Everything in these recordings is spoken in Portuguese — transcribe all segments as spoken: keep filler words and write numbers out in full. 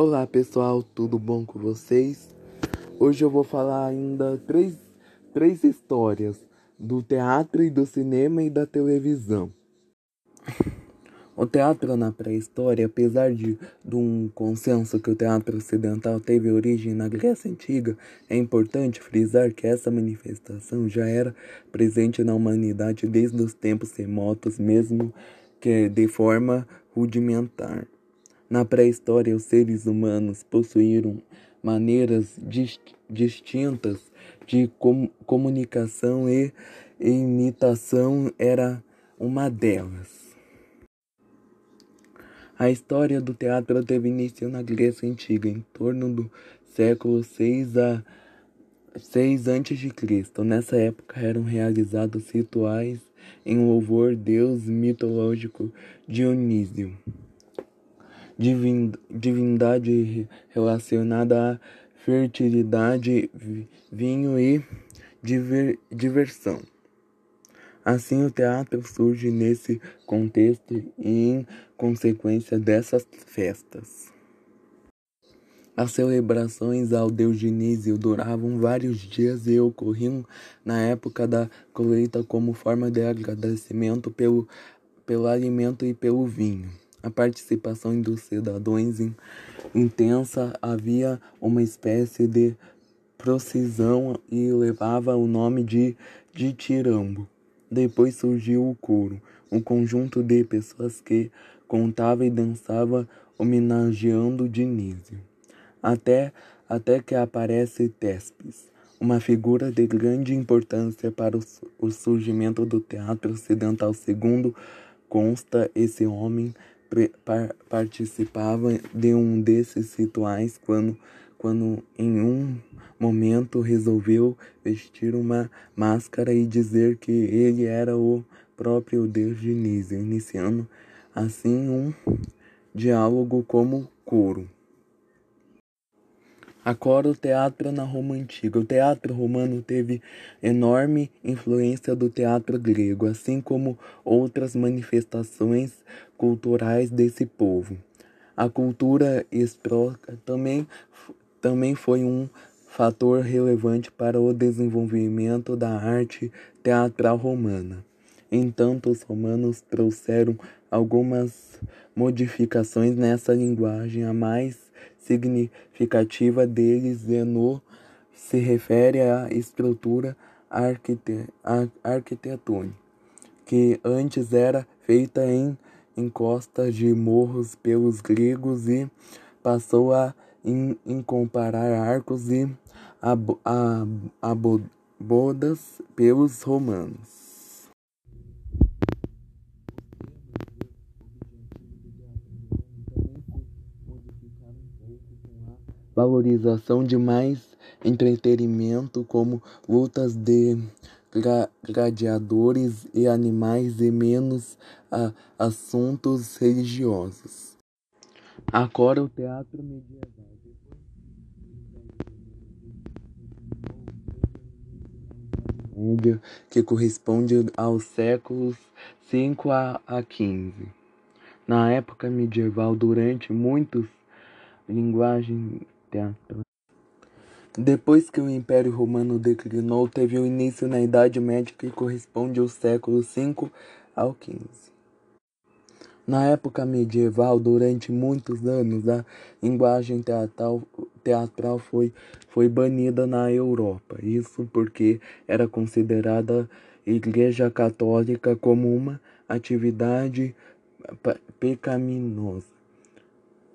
Olá pessoal, tudo bom com vocês? Hoje eu vou falar ainda três, três histórias do teatro e do cinema e da televisão. O teatro na pré-história, apesar de, de um consenso que o teatro ocidental teve origem na Grécia Antiga, é importante frisar que essa manifestação já era presente na humanidade desde os tempos remotos, mesmo que de forma rudimentar. Na pré-história, os seres humanos possuíram maneiras dist- distintas de com- comunicação e imitação era uma delas. A história do teatro teve início na Grécia Antiga, em torno do século seis antes de Cristo. Nessa época eram realizados rituais em louvor ao deus mitológico Dionísio, divindade relacionada à fertilidade, vinho e diver, diversão. Assim, o teatro surge nesse contexto e em consequência dessas festas. As celebrações ao deus Dionísio duravam vários dias e ocorriam na época da colheita como forma de agradecimento pelo, pelo alimento e pelo vinho. A participação dos cidadãos in, intensa, havia uma espécie de procissão e levava o nome de, de tirambo. Depois surgiu o coro, um conjunto de pessoas que cantava e dançava homenageando Dionísio, até, até que aparece Tespis, uma figura de grande importância para o, o surgimento do teatro ocidental. Segundo consta, esse homem pre, par, participava de um desses rituais quando, quando em um momento resolveu vestir uma máscara e dizer que ele era o próprio deus Dionísio, iniciando assim um diálogo como coro. Agora o teatro na Roma Antiga. O teatro romano teve enorme influência do teatro grego, assim como outras manifestações culturais desse povo. A cultura estoica também, também foi um fator relevante para o desenvolvimento da arte teatral romana. Entanto, os romanos trouxeram algumas modificações nessa linguagem. A mais significativa deles é no se refere à estrutura arquite, ar, arquitetônica, que antes era feita em encostas de morros pelos gregos e passou a Em, em comparar arcos e ab, ab, abodas pelos romanos. Valorização de mais entretenimento, como lutas de gra, gladiadores e animais, e menos a, assuntos religiosos. Agora o teatro medieval. Que corresponde aos séculos cinco a quinze. Na época medieval, durante muitos linguagens teatrais. Depois que o Império Romano declinou, teve o início na Idade Média, que corresponde aos séculos cinco ao quinze. Na época medieval, durante muitos anos, a linguagem teatral, teatral foi, foi banida na Europa. Isso porque era considerada a Igreja Católica como uma atividade pecaminosa,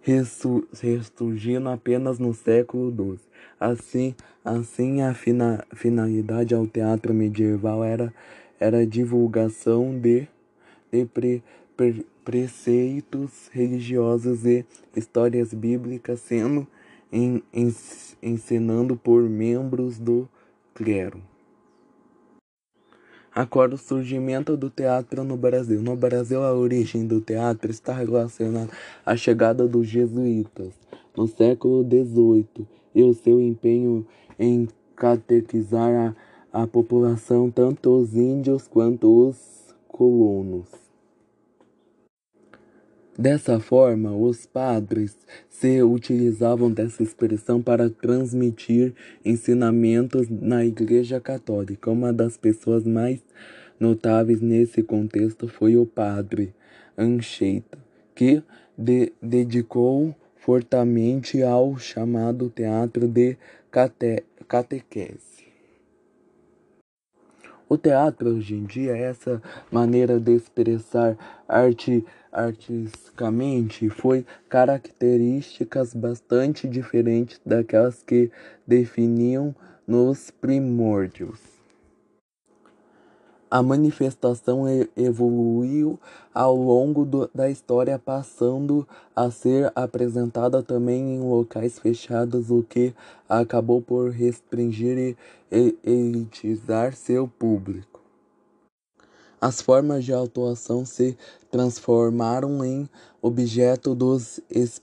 ressurgindo apenas no século doze. Assim, assim a fina, finalidade ao teatro medieval era, era a divulgação de, de pre, pre, preceitos religiosos e histórias bíblicas, sendo en, en, ensinado por membros do clero. Agora, o surgimento do teatro no Brasil. No Brasil, a origem do teatro está relacionada à chegada dos jesuítas no século dezoito e o seu empenho em catequizar a, a população, tanto os índios quanto os colonos. Dessa forma, os padres se utilizavam dessa expressão para transmitir ensinamentos na Igreja Católica. Uma das pessoas mais notáveis nesse contexto foi o padre Anchieta, que de- dedicou fortemente ao chamado teatro de cate- catequese. O teatro, hoje em dia, essa maneira de expressar arte artisticamente, foi características bastante diferentes daquelas que definiam nos primórdios. A manifestação evoluiu ao longo do, da história, passando a ser apresentada também em locais fechados, o que acabou por restringir e E elitizar seu público. As formas de atuação se transformaram em objeto dos es-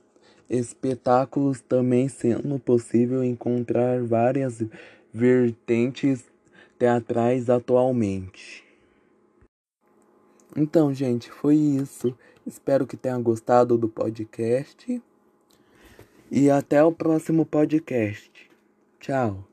espetáculos, também sendo possível encontrar várias vertentes teatrais atualmente. Então, gente, foi isso. Espero que tenham gostado do podcast. E até o próximo podcast. Tchau!